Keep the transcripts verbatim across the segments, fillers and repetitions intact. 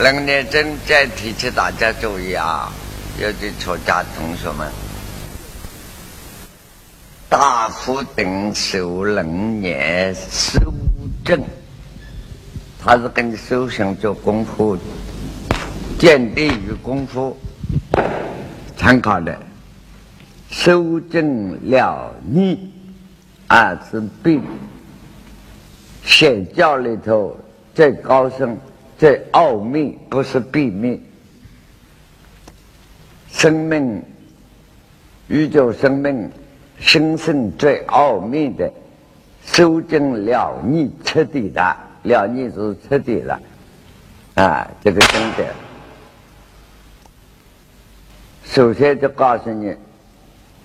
冷念真再提起大家注意啊，尤其出家同学们，大福顶首楞严修正，它是跟修行做功夫、见地与功夫参考的。修正了逆二字病，显教里头最高深。这奥秘不是秘密，生命宇宙生命生胜最奥秘的修正了逆，彻底的了逆是彻底的啊，这个经典首先就告诉你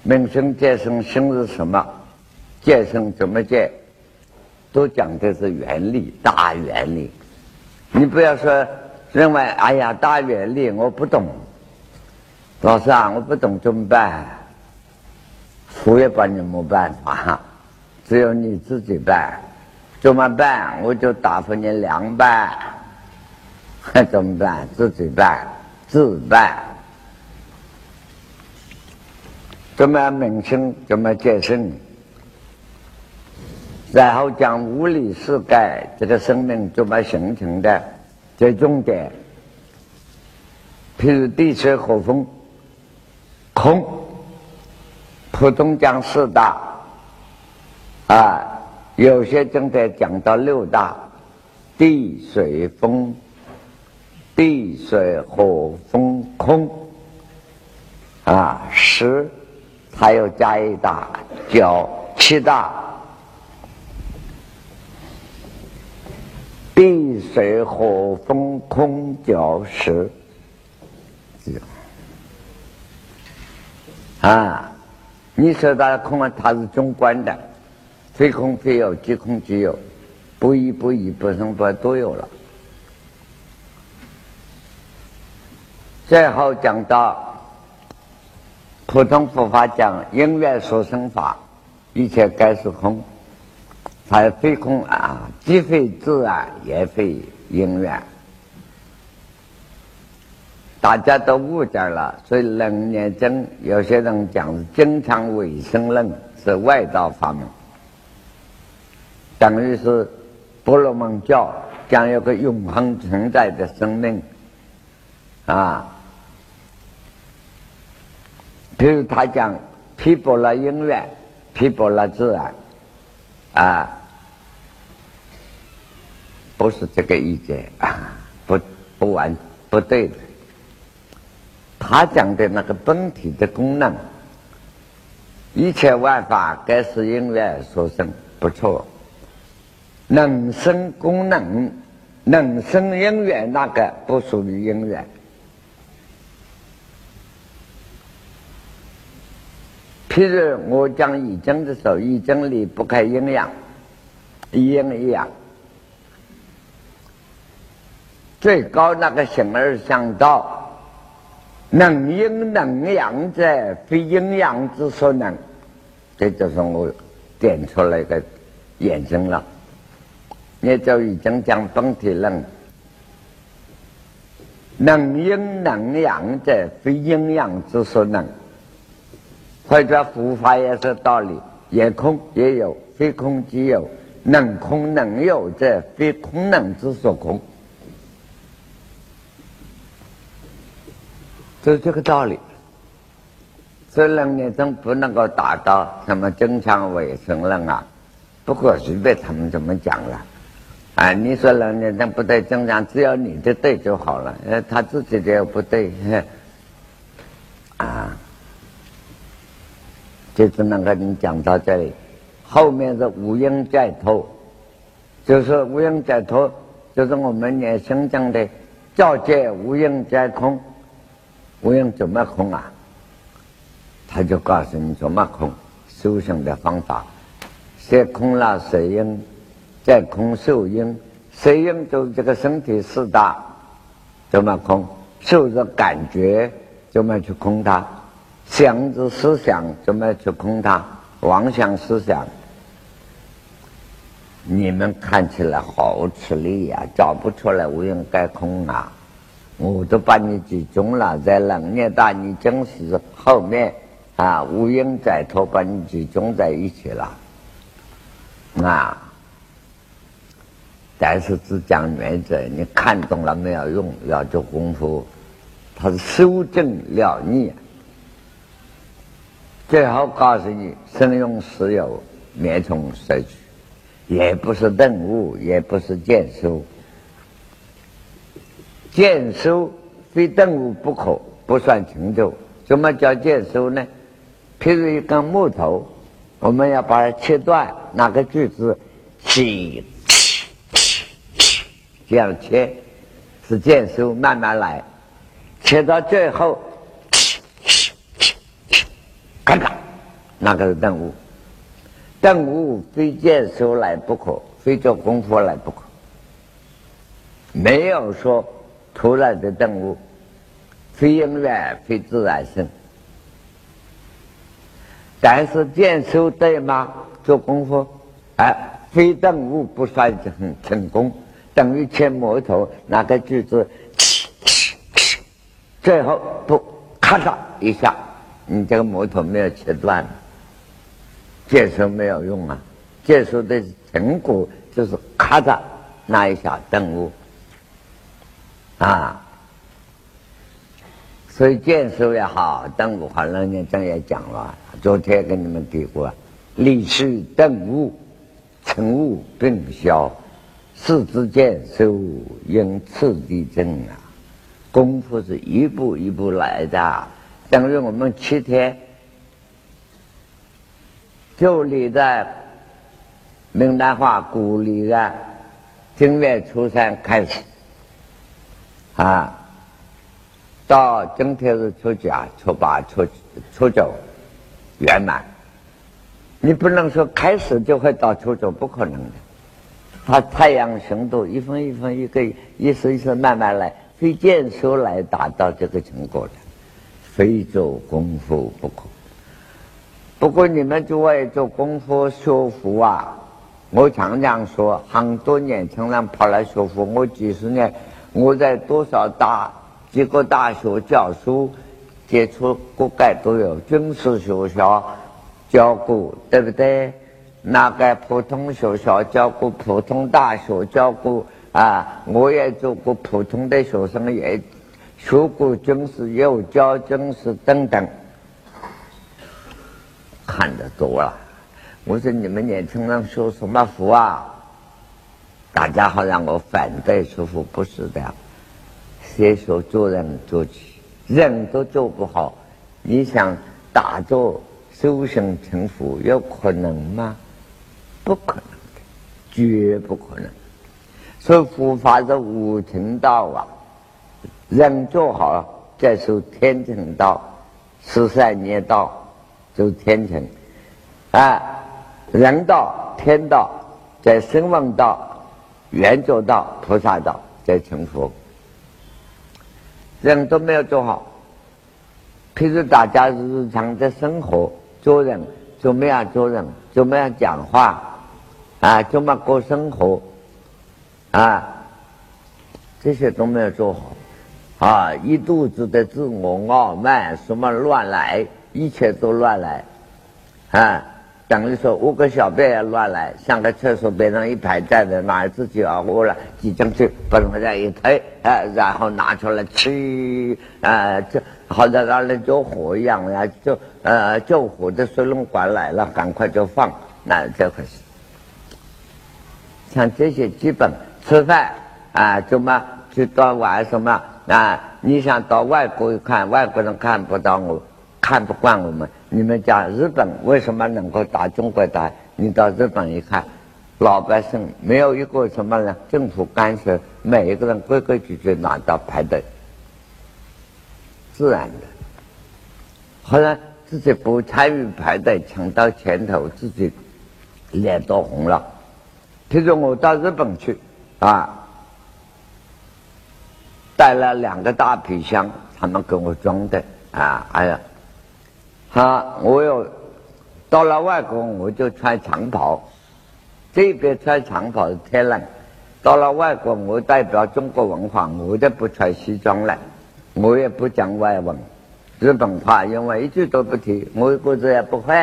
明生见生，生是什么，见生怎么见，都讲的是原理，大原理。你不要说认为哎呀大原理我不懂，老师啊我不懂怎么办？我也帮你没办法，只有你自己办。怎么办？我就打发你凉拌。怎么办？自己办，自办。怎么明生？怎么见生？然后讲无理世界这个生命怎么形成的，这重点。譬如地水火风空，普通讲四大啊，有些正在讲到六大，地水风，地水火风空啊，十还有加一大，九七大。地水火风空九十啊，你说它的空啊，它是中观的，非空非有，即空即有，不一不异，不生不都有了。最后讲到普通佛法讲因缘所生法，一切该是空。它非空啊，既非自然，也非因缘，大家都误解了。所以楞严经有些人讲是经常伪生论，是外道法门，等于是婆罗门教讲有个永恒存在的生命啊。譬如他讲批驳了因缘，批驳了自然啊，不是这个意见啊，不不完不对的。他讲的那个本体的功能，一切万法该是因缘所生，不错。能生功能，能生因缘，那个不属于因缘。其实我讲易经的时候，易经里不开阴阳，阴阳最高那个形而上道，能阴能阳者，非阴阳之所能。这就是我点出来的眼睛了。也就已经讲本体论，能阴能阳者，非阴阳之所能。或者佛法也是道理，也空也有，非空即有，能空能有者，非空能之所空，就是这个道理。所以楞严经不能够达到什么经常伪生论啊，不过随便他们怎么讲了啊。你说楞严经不对，经常只要你的对就好了，呃，他自己的又不对啊。就只能跟你讲到这里，后面是无因解脱，就是无因解脱，就是我们念心经的教解无因皆空。无因怎么空啊？他就告诉你怎么空，修行的方法。谁空了谁因，再空受因，谁因就是这个身体四大怎么空，受着感觉怎么去空它。想着思想怎么去空它，妄想思想，你们看起来好吃力啊，找不出来无因该空啊，我都把你集中了，在冷热大逆境时后面啊，无影在头把你集中在一起了啊。但是只讲原则，你看懂了没有用，要做功夫，他是修正了逆。最后告诉你，生用实有，灭从舍取，也不是顿悟，也不是见修。见修非顿悟不可，不算成就。什么叫见修呢？譬如一根木头，我们要把它切断，拿个锯子，切，这样切是见修，慢慢来，切到最后。看看，那个是顿悟，顿悟非见修来不可，非做功夫来不可。没有说突然的顿悟，非因缘非自然生。但是见修对吗？做功夫，哎、啊，非顿悟不算成成功，等于切木头，拿个锯子，最后不咔嚓一下。你这个木头没有切断，见修没有用啊！见修的成果就是咔嚓那一下顿悟啊！所以见修也好，顿悟好，楞严经也讲了，昨天跟你们提过，理是顿悟，成悟并消，是之见修应次第正啊！功夫是一步一步来的。等于我们七天就里的闽南话古里的正月初三开始啊，到今天是初九、初八、初初九圆满。你不能说开始就会到初九，不可能的。它太阳行动一分一分、一个一丝一丝慢慢来，非见修来达到这个成果的。非做功夫不可。不过你们诸位做功夫学佛啊，我常常说，很多年常常跑来学佛。我几十年，我在多少大几个大学教书，接触各界都有，军事学校教过，对不对？那个普通学校教过，普通大学教过啊，我也做过普通的学生也。学过军事，又教军事等等，看得多了。我说你们年轻人学什么佛啊？大家好让我反对学佛，不是的。先学做人做己，人都做不好，你想打坐修行成佛，有可能吗？不可能的，绝不可能。所以佛法是五成道啊。人做好了，再修天成道，十三年道，修天成，啊，人道、天道，在声闻道、缘觉道、菩萨道，在成佛。人都没有做好，譬如大家日常的生活，做人怎么样做人，怎么样讲话，啊，怎么过生活，啊，这些都没有做好。啊，一肚子的自我傲慢，什么乱来，一切都乱来，啊，等于说五个小便也乱来，上个厕所别人一排站在那儿，自己啊屙了挤进去，把人家一推，啊，然后拿出来吃，啊，就好像拿来救火一样呀、啊，就呃救火的水龙管来了，赶快就放，那这回事。像这些基本吃饭啊，怎么去端碗什么？啊！你想到外国一看，外国人看不到我，看不惯我们。你们讲日本为什么能够打中国打？你到日本一看，老百姓没有一个什么呢？政府干涉，每一个人规规矩矩拿到排队，自然的。后来自己不参与排队，抢到前头，自己脸都红了。譬如我到日本去，啊。带了两个大皮箱，他们给我装的啊！哎呀，啊，我又到了外国，我就穿长袍，这边穿长袍天冷，到了外国，我代表中国文化，我就不穿西装了，我也不讲外文，日本话因为一句都不提，我一个字也不会。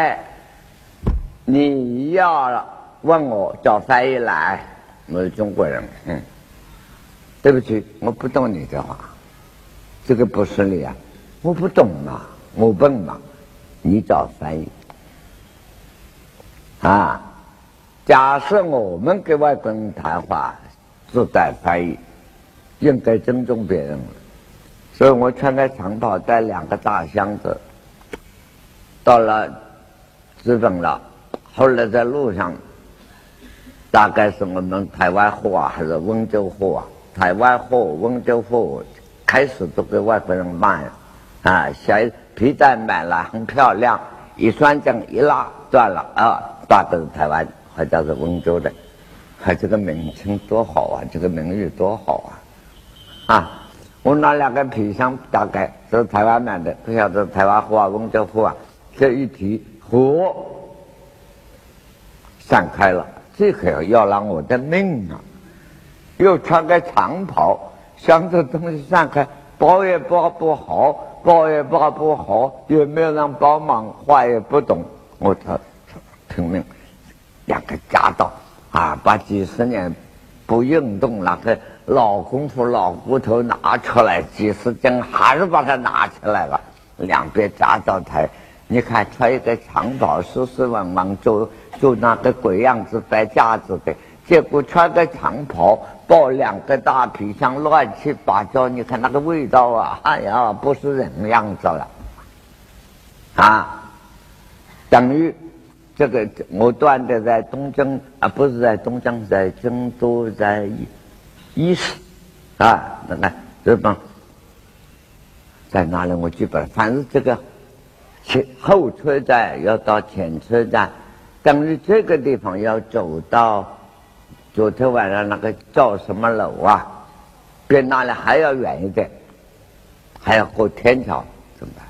你要问我找翻译来，我是中国人，嗯，对不起，我不懂你的话，这个不是你啊，我不懂嘛，我笨嘛，你找翻译啊。假设我们跟外国人谈话，自带翻译，应该尊重别人。所以我穿个长袍，带两个大箱子，到了日本了。后来在路上，大概是我们台湾货啊，还是温州货啊？台湾货、温州货开始都给外国人卖，啊，小皮带买了很漂亮，一拴上一拉断了啊。大概是台湾，或者是温州的，还这个名称多好啊，这个名誉多好啊！啊，我拿两个皮箱，大概是台湾买的，不晓得台湾货啊、温州货啊，这一提火散开了，这可要了我的命啊！又穿个长袍，箱子东西散开，包也包不好，包也包不好，也没有人帮忙，话也不懂，我操！拼命，两个家道啊，把几十年不运动那个老功夫、老骨头拿出来，几十斤还是把它拿出来了。两边夹道台，你看穿一个长袍，斯斯文文，就就那个鬼样子摆架子的，结果穿个长袍，抱两个大皮箱，乱七八糟。你看那个味道啊，哎呀，不是人样子了啊，等于。这个我断的在东京啊，不是在东京，在京都，在伊势啊，那个日本在哪里？我记不了，反正这个前后车站要到前车站，等于这个地方要走到昨天晚上那个叫什么楼啊，比那里还要远一点，还要过天桥，怎么办？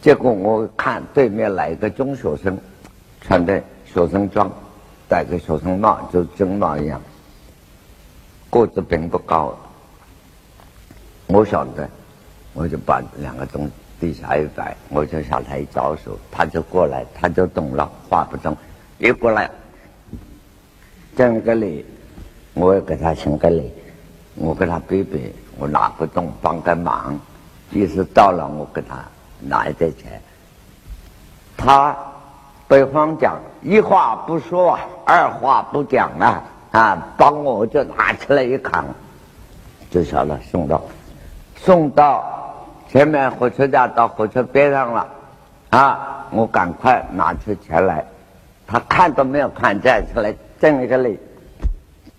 结果我看对面来一个中学生。穿着学生装，戴个学生帽，就军帽一样，个子并不高。我晓得，我就把两个东西地下一摆，我就向他一招手，他就过来，他就懂了，话不中，一过来，敬个礼，我也给他行个礼，我跟他比比，我拿不动，帮个忙，意思到了，我给他拿一点钱，他。北方讲一话不说，二话不讲啊，啊，帮我就拿起来一扛，就晓得送到，送到前面火车站到火车边上了，啊，我赶快拿出钱来，他看都没有看，站起来敬一个礼，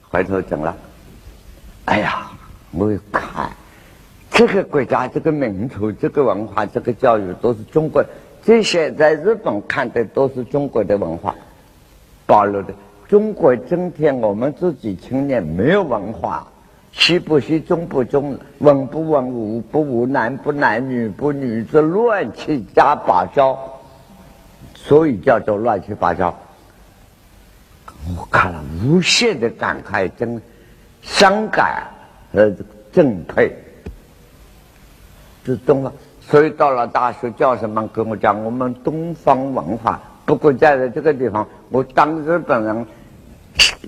回头整了，哎呀，我一看，这个国家、这个民族、这个文化、这个教育都是中国。这些在日本看的都是中国的文化保留的。中国今天我们自己青年没有文化，西不西，中不中，文不文，武不武，男不男，女不女，这乱七八糟，所以叫做乱七八糟。我看了无限的感慨，真伤感和敬佩，这东方。所以到了大学，教授们跟我讲，我们东方文化。不过在这个地方，我当日本人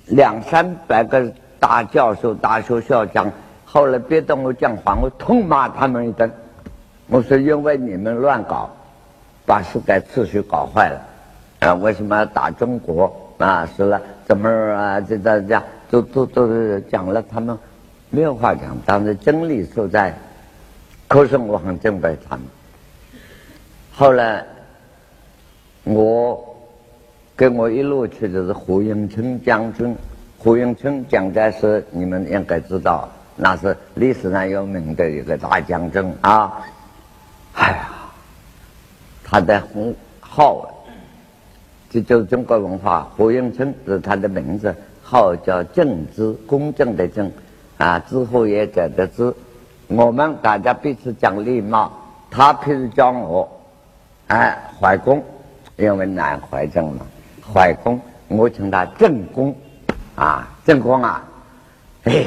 两三百个大教授、大学校长，后来别等我讲话，我痛骂他们一顿。我说，因为你们乱搞，把世界秩序搞坏了啊！为什么要打中国啊？说了怎么啊？这这这，都都都讲了，他们没有话讲，但是真理所在。可是我很敬佩他们。后来，我跟我一路去的是胡应钦将军。胡应钦蒋介石，你们应该知道，那是历史上有名的一个大将军啊。哎呀，他的很号，这就是中国文化。胡应钦是他的名字，号叫敬之，公正的正，啊，知乎也者的知。我们大家彼此讲礼貌，他譬如教我，哎，怀公，因为南怀正嘛，怀公，我请他正公，啊，正公啊，哎，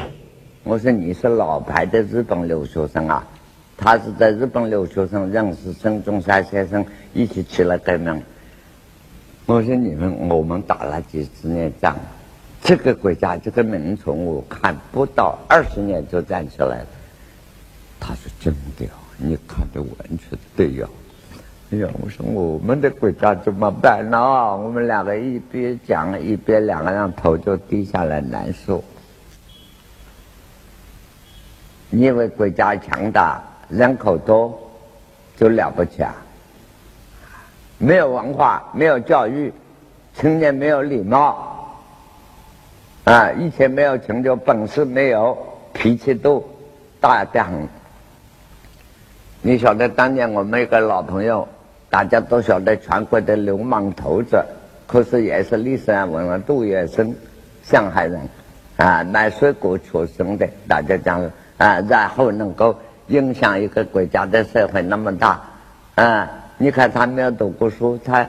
我说你是老牌的日本留学生啊，他是在日本留学生认识孙中山先生，一起起了革命。我说你们我们打了几十年仗，这个国家这个民族我看不到二十年就站起来了。他说真的，你看的完全对呀。哎呀，我说我们的国家怎么办呢？我们两个一边讲一边两个人头就低下来，难受。你以为国家强大人口多就了不起啊？没有文化，没有教育，青年没有礼貌啊，以前没有成就，本事没有，脾气都大得很。你晓得当年我们一个老朋友，大家都晓得全国的流氓头子，可是也是历史上闻了杜月笙，上海人啊，卖水果出生的，大家讲啊，然后能够影响一个国家的社会那么大啊，你看他没有读过书，他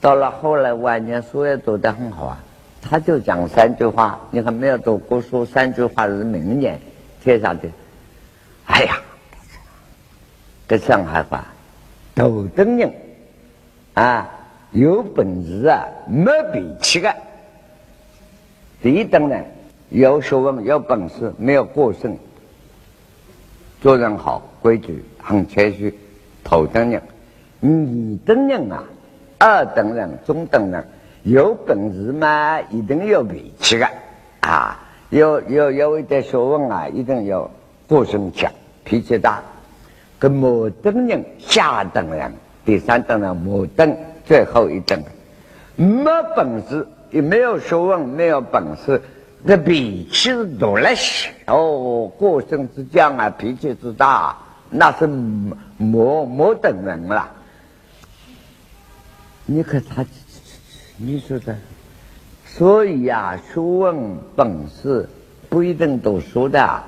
到了后来晚年书也读得很好啊，他就讲三句话，你看没有读过书，三句话是名言贴上去。哎呀，跟上海话，斗争人啊，有本事啊，没脾气啊。第一等人有学问、有本事，没有过剩，做人好规矩，很谦虚。头等人，二等人啊，二等人、中等人有本事嘛，一定有脾气啊，啊，有有有一点学问啊，一定有过剩强，脾气大。跟末等人、下等人、第三等人、末等、最后一等，没本事也没有学问，没有本事，那脾气是多了些哦，过剩之将啊，脾气之大，那是末末等人了。你看他，你说的，所以啊，学问本事不一定读书的啊。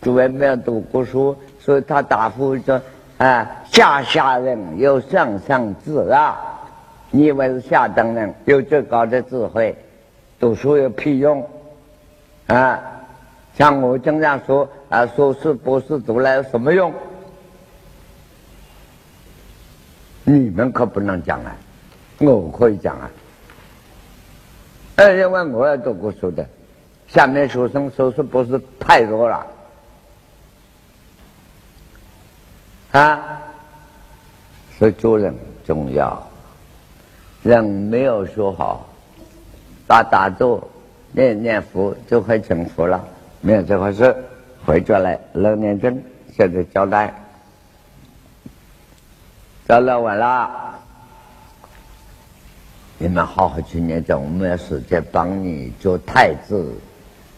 主人没有读过书，所以他答复说：“啊，下下人有上上智啊，你以为是下等人有最高的智慧，读书有屁用啊？像我经常说啊，硕士博士读来有什么用？你们可不能讲啊，我可以讲啊。哎，因为我也读过书的，下面学生硕士博士太多了。”啊，所以做人重要，人没有说好，打打坐、念念佛就会成佛了，没有这回事。回转来六年真，现在交代，交代完了，你们好好去念经，我们有时间帮你做太子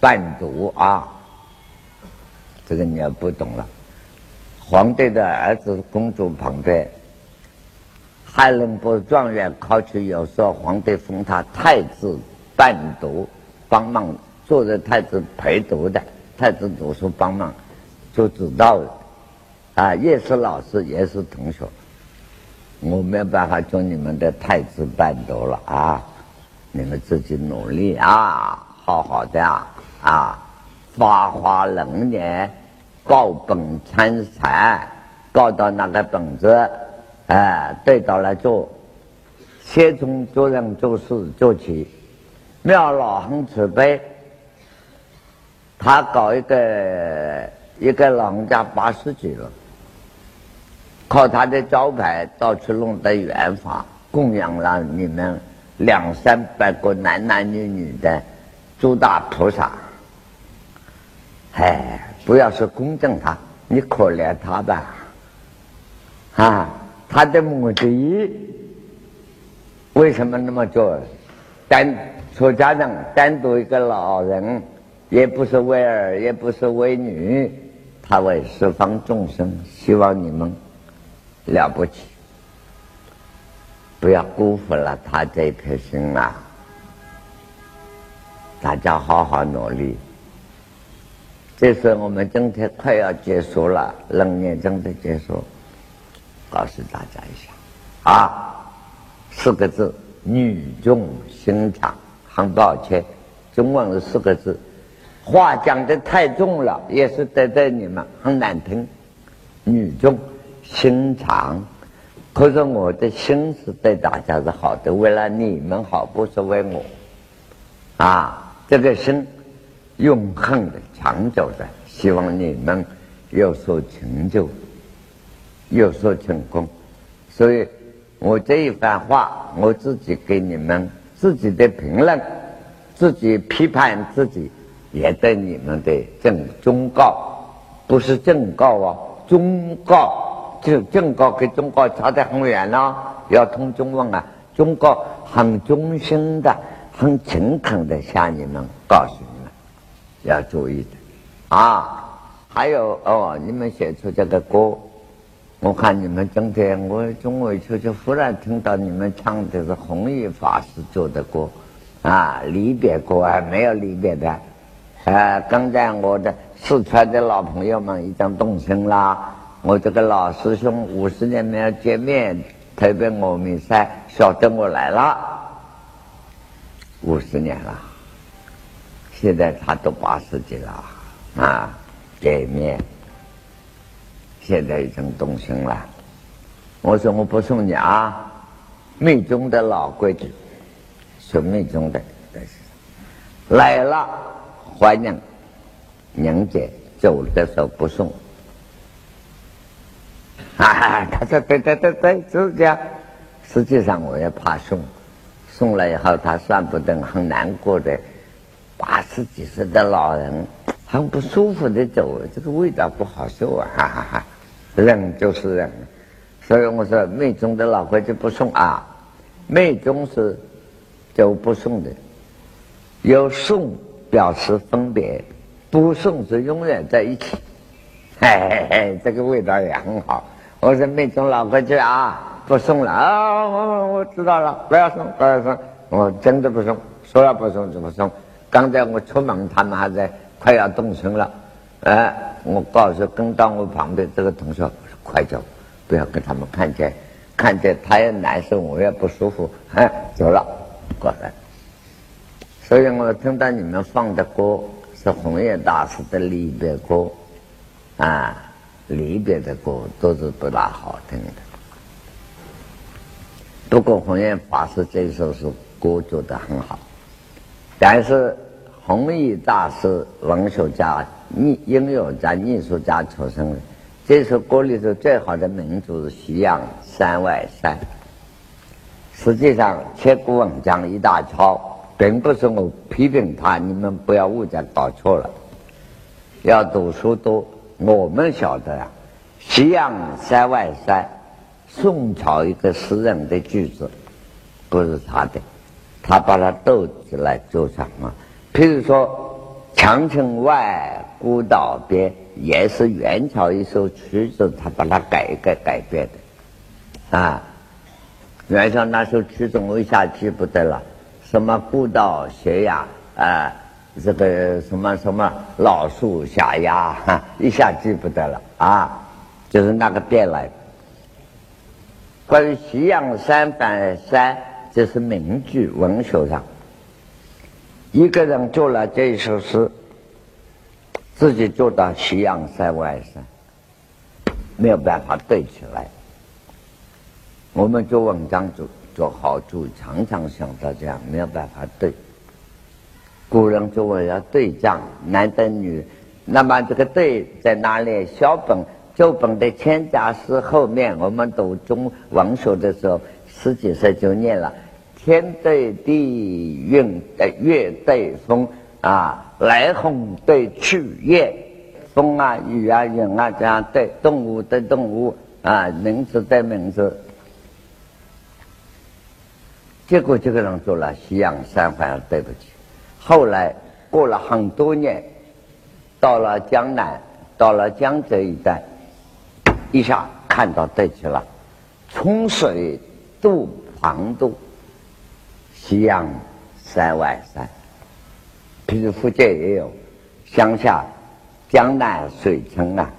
伴读啊，这个你也不懂了。皇帝的儿子公主旁边，翰林部状元考取，有时候皇帝封他太子伴读，帮忙做着太子陪读的，太子读书帮忙就知道了啊，也是老师也是同学，我没有办法做你们的太子伴读了啊，你们自己努力啊，好好的啊啊，发花冷年。报本参禅，报到哪个本子，哎、啊，对到来做，先从做人做事做起。妙老很慈悲，他搞一个一个老人家八十几了，靠他的招牌到处弄得圆法，供养了你们两三百个男男女女的诸大菩萨，哎。不要说公正他，你可怜他吧，啊，他的目的为什么那么做？单出家人单独一个老人，也不是为儿，也不是为女，他为十方众生，希望你们了不起，不要辜负了他这一颗心啊！大家好好努力。这是我们今天快要结束了，楞严经的结束，告诉大家一下啊，四个字语重心长，很抱歉，总忘了四个字，话讲得太重了，也是得罪你们，很难听。语重心长，可是我的心是对大家是好的，为了你们好，不是为我。啊，这个心永恒的、长久的，希望你们有所成就，有所成功。所以我这一番话，我自己给你们自己的评论，自己批判自己，也对你们的正忠告，不是正告啊，忠告，就正告跟忠告差得很远了、哦、要通中文啊，忠告很忠心的、很诚恳的向你们告诉你们，要注意的啊。还有哦，你们写出这个歌。我看你们今天，我中午出去忽然听到你们唱的是弘一法师做的歌，啊，离别歌还没有离别的，呃，刚才我的四川的老朋友们已经动身啦，我这个老师兄五十年没有见面，特别我们噻，晓得我来了，五十年了，现在他都八十几了，啊，见面。现在已经动心了，我说我不送你啊，密宗的老规矩，学密宗的来了怀念迎接，走的时候不送啊。他说对对对对，就是这样。实际上我也怕送，送了以后他算不定很难过的，八十几岁的老人很不舒服的走，这个味道不好受啊，哈哈哈。人就是人，所以我说密宗的老规矩不送啊，密宗是就不送的，有送表示分别，不送是永远在一起，嘿嘿嘿，这个味道也很好。我说密宗老规矩啊，不送了啊，我我知道了，不要送不要送，我真的不送，说了不送怎么送？刚才我出门他们还在快要动身了，哎，我告诉跟到我旁边这个同学，快走，不要跟他们看见，看见他也难受，我也不舒服，哎，走了，过来。所以我听到你们放的歌是弘一大师的离别歌，啊，离别的歌都是不大好听的。不过弘一法师这首是歌做得很好，但是。弘一大师文学家、音乐家、艺术家出身的，这首歌里头最好的民族是西洋山外山。实际上，千古文章一大抄，并不是我批评他，你们不要误解搞错了。要读书多，我们晓得啊，西洋山外山，宋朝一个诗人的句子，不是他的，他把它斗起来做成啊。譬如说长城外孤岛边，也是元朝一首曲子，他把它改改改变的啊。元朝那首曲子我一下记不得了，什么孤岛斜呀啊，这个什么什么老树下呀、啊、一下记不得了啊，就是那个变来的。关于西洋山反山，这是名句，文学上一个人做了这一首诗，自己做到西洋山外山，没有办法对起来。我们做文章做做好处，常常想到这样，没有办法对。古人做文要对仗，男的女，那么这个对在哪里？小本旧本的千家诗后面，我们读中文学的时候，十几岁就念了。天对地，云对月对风啊，来鸿对去雁，风啊雨啊云啊这样对，动物对动物啊，名字对名字。结果这个人做了西洋山反而对不起。后来过了很多年，到了江南，到了江浙一带，一下看到对起了，冲水渡旁渡。西洋山外山，譬如福建也有，乡下江南水城啊，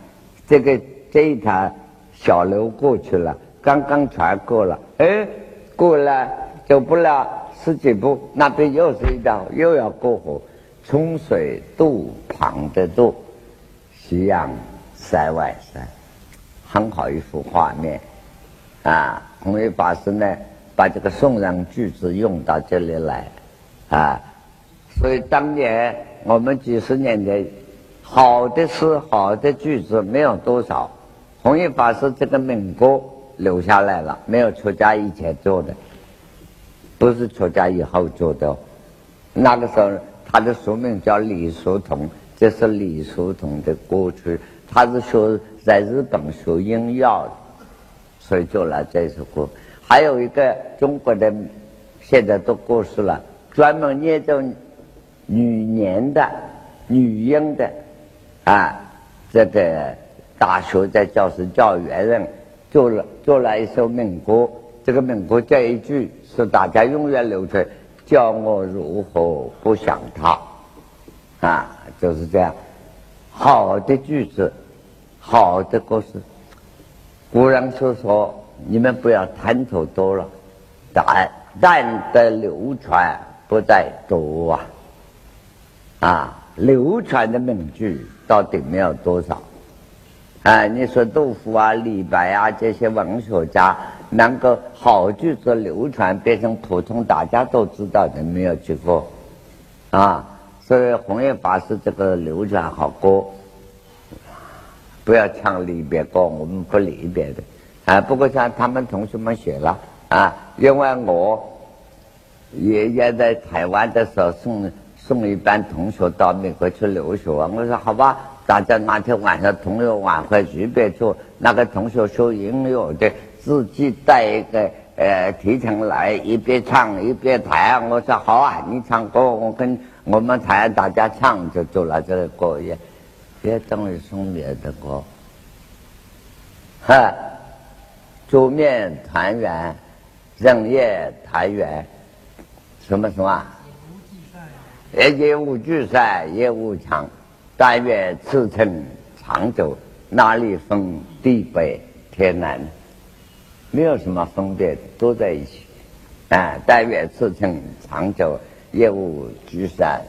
这个这一条小流过去了，刚刚船过了，哎，过了走不了十几步，那边又是一道，又要过河。冲水渡旁的渡，夕阳塞外塞，很好一幅画面啊！弘一法师呢，把这个宋人句子用到这里来啊，所以当年我们几十年的好的诗、好的句子没有多少。弘一法师这个民歌留下来了，没有出家以前做的，不是出家以后做的。那个时候他的俗名叫李叔同，这是李叔同的歌曲，他是学在日本学音乐，所以就来这首歌。还有一个中国的现在都过世了，专门研究女年的女婴的啊，这个大学在教室教员人做了做了一首民歌，这个民歌这一句是大家永远流传，叫我如何不想他啊，就是这样。好的句子，好的故事。古人就说你们不要谈吐多了，但但的流传不在多啊啊，流传的名句到底没有多少啊。你说杜甫啊、李白啊这些文学家能够好句子流传变成普通大家都知道的没有几个啊，所以弘一法师这个流传好歌，不要唱离别歌，我们不离别的啊。不过像他们同学们写了啊，因为我爷爷在台湾的时候送送一班同学到美国去留学，我说好吧，大家那天晚上同学晚会随便做，那个同学说音乐的自己带一个呃提琴来，一边唱一边弹。我说好啊，你唱歌，我跟我们弹，大家唱就做了这个歌，也也等于送别的歌。哈，祝面团圆，人夜团圆，什么什么？也无聚散，也无常，但愿此情长久，哪里分地北天南。没有什么分别，都在一起。啊，但愿此情长久，也无聚散。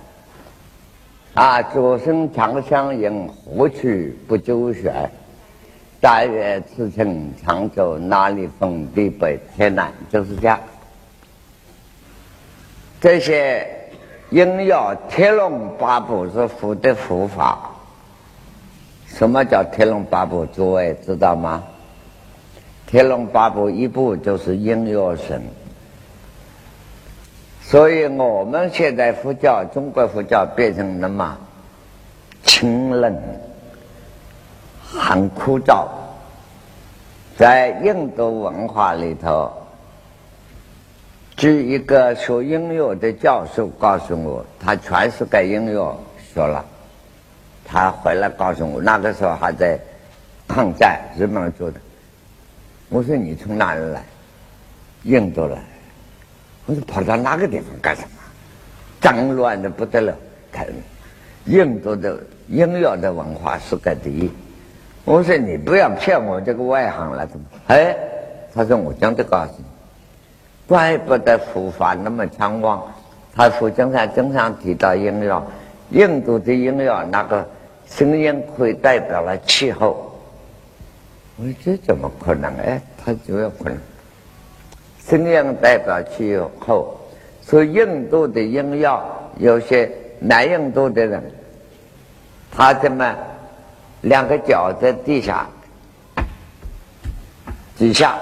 啊，左生长相迎，何去不周旋？但愿此情长久，哪里分地北天南，就是这样。这些应要天龙八部是佛的佛法。什么叫天龙八部？诸位知道吗？天龙八部一部就是音乐神，所以我们现在佛教中国佛教变成了嘛清冷很枯燥。在印度文化里头，据一个学音乐的教授告诉我，他全是给音乐学了，他回来告诉我，那个时候还在抗战，日本人做的。我说你从哪里来？印度来。我说跑到那个地方干什么？脏乱的不得了。看印度的音乐的文化世界第一。我说你不要骗我这个外行了，怎么？哎，他说我真的告诉你，怪不得佛法那么强旺。他佛经上经常提到音乐，印度的音乐那个声音会代表了气候。我说这怎么可能？哎，他就有可能。声音代表气候，所以印度的音乐，有些南印度的人，他这么两个脚在地下几下，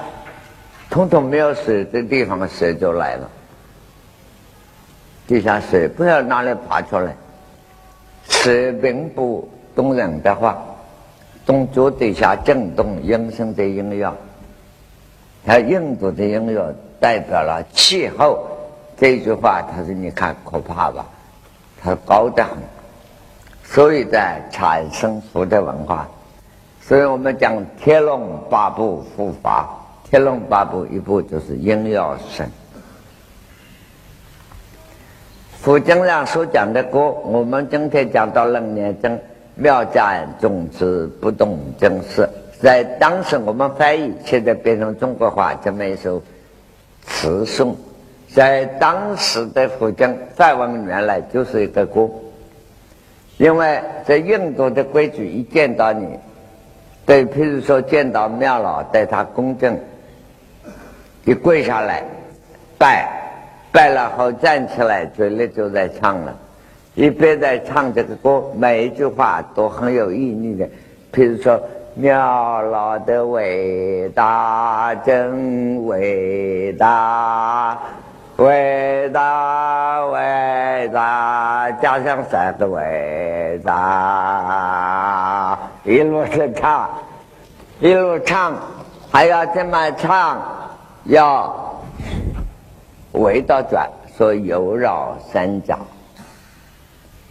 统统没有水的地方水就来了。地下水不要哪里爬出来，水平不动人的话。动作底下震动音声的音乐，它印度的音乐代表了气候。这句话他说你看可怕吧，它高得很，所以在产生佛的文化。所以我们讲天龙八部佛法，天龙八部一部就是音乐神。佛经上所讲的歌，我们今天讲到楞严经妙湛种子不动真实，在当时我们翻译，现在变成中国话这么一首词颂，在当时的福建，在我们原来就是一个锅，因为在印度的规矩，一见到你，对，譬如说见到庙老，对他恭敬，一跪下来拜，拜了后站起来，嘴里就在唱了，一边在唱这个歌，每一句话都很有意义的，譬如说妙老的伟大，真伟大，伟大伟大，加上三个伟大，一路是唱，一路唱，还要这么唱，要围到转，说游绕三匝，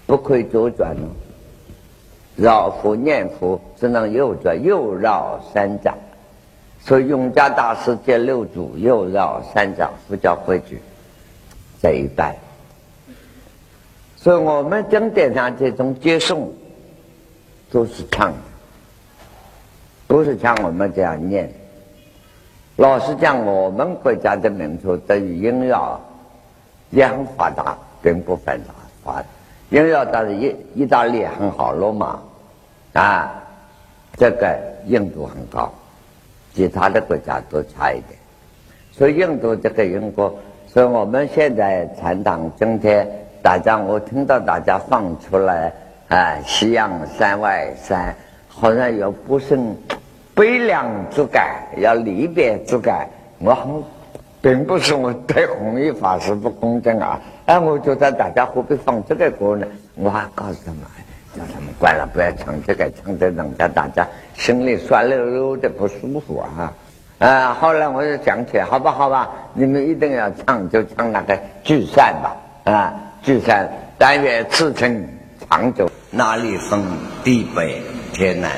不可以左转哦，绕佛念佛只能右转，右绕三匝，所以永嘉大师借六祖右绕三匝，佛教规矩这一拜。所以我们经典上这种接送都是唱，不是像我们这样念。老实讲，我们国家的民族的语音乐也很发达，并不发达。音乐当然意意大利很好，罗马啊，这个印度很高，其他的国家都差一点。所以印度这个英国，所以我们现在禅党今天大家，我听到大家放出来啊，西洋山外山，好像有不胜悲凉之感，要离别之感。我很并不是我对弘一法师不公正啊！哎，我觉得大家何必放这个歌呢？我还告诉他们，叫他们关了，不要唱这个，唱这人家大家心里酸溜溜的不舒服啊！啊，后来我就想起来，好吧，好吧，你们一定要唱，就唱那个聚散吧，啊，聚散，但愿此情长久，哪里风地北天南。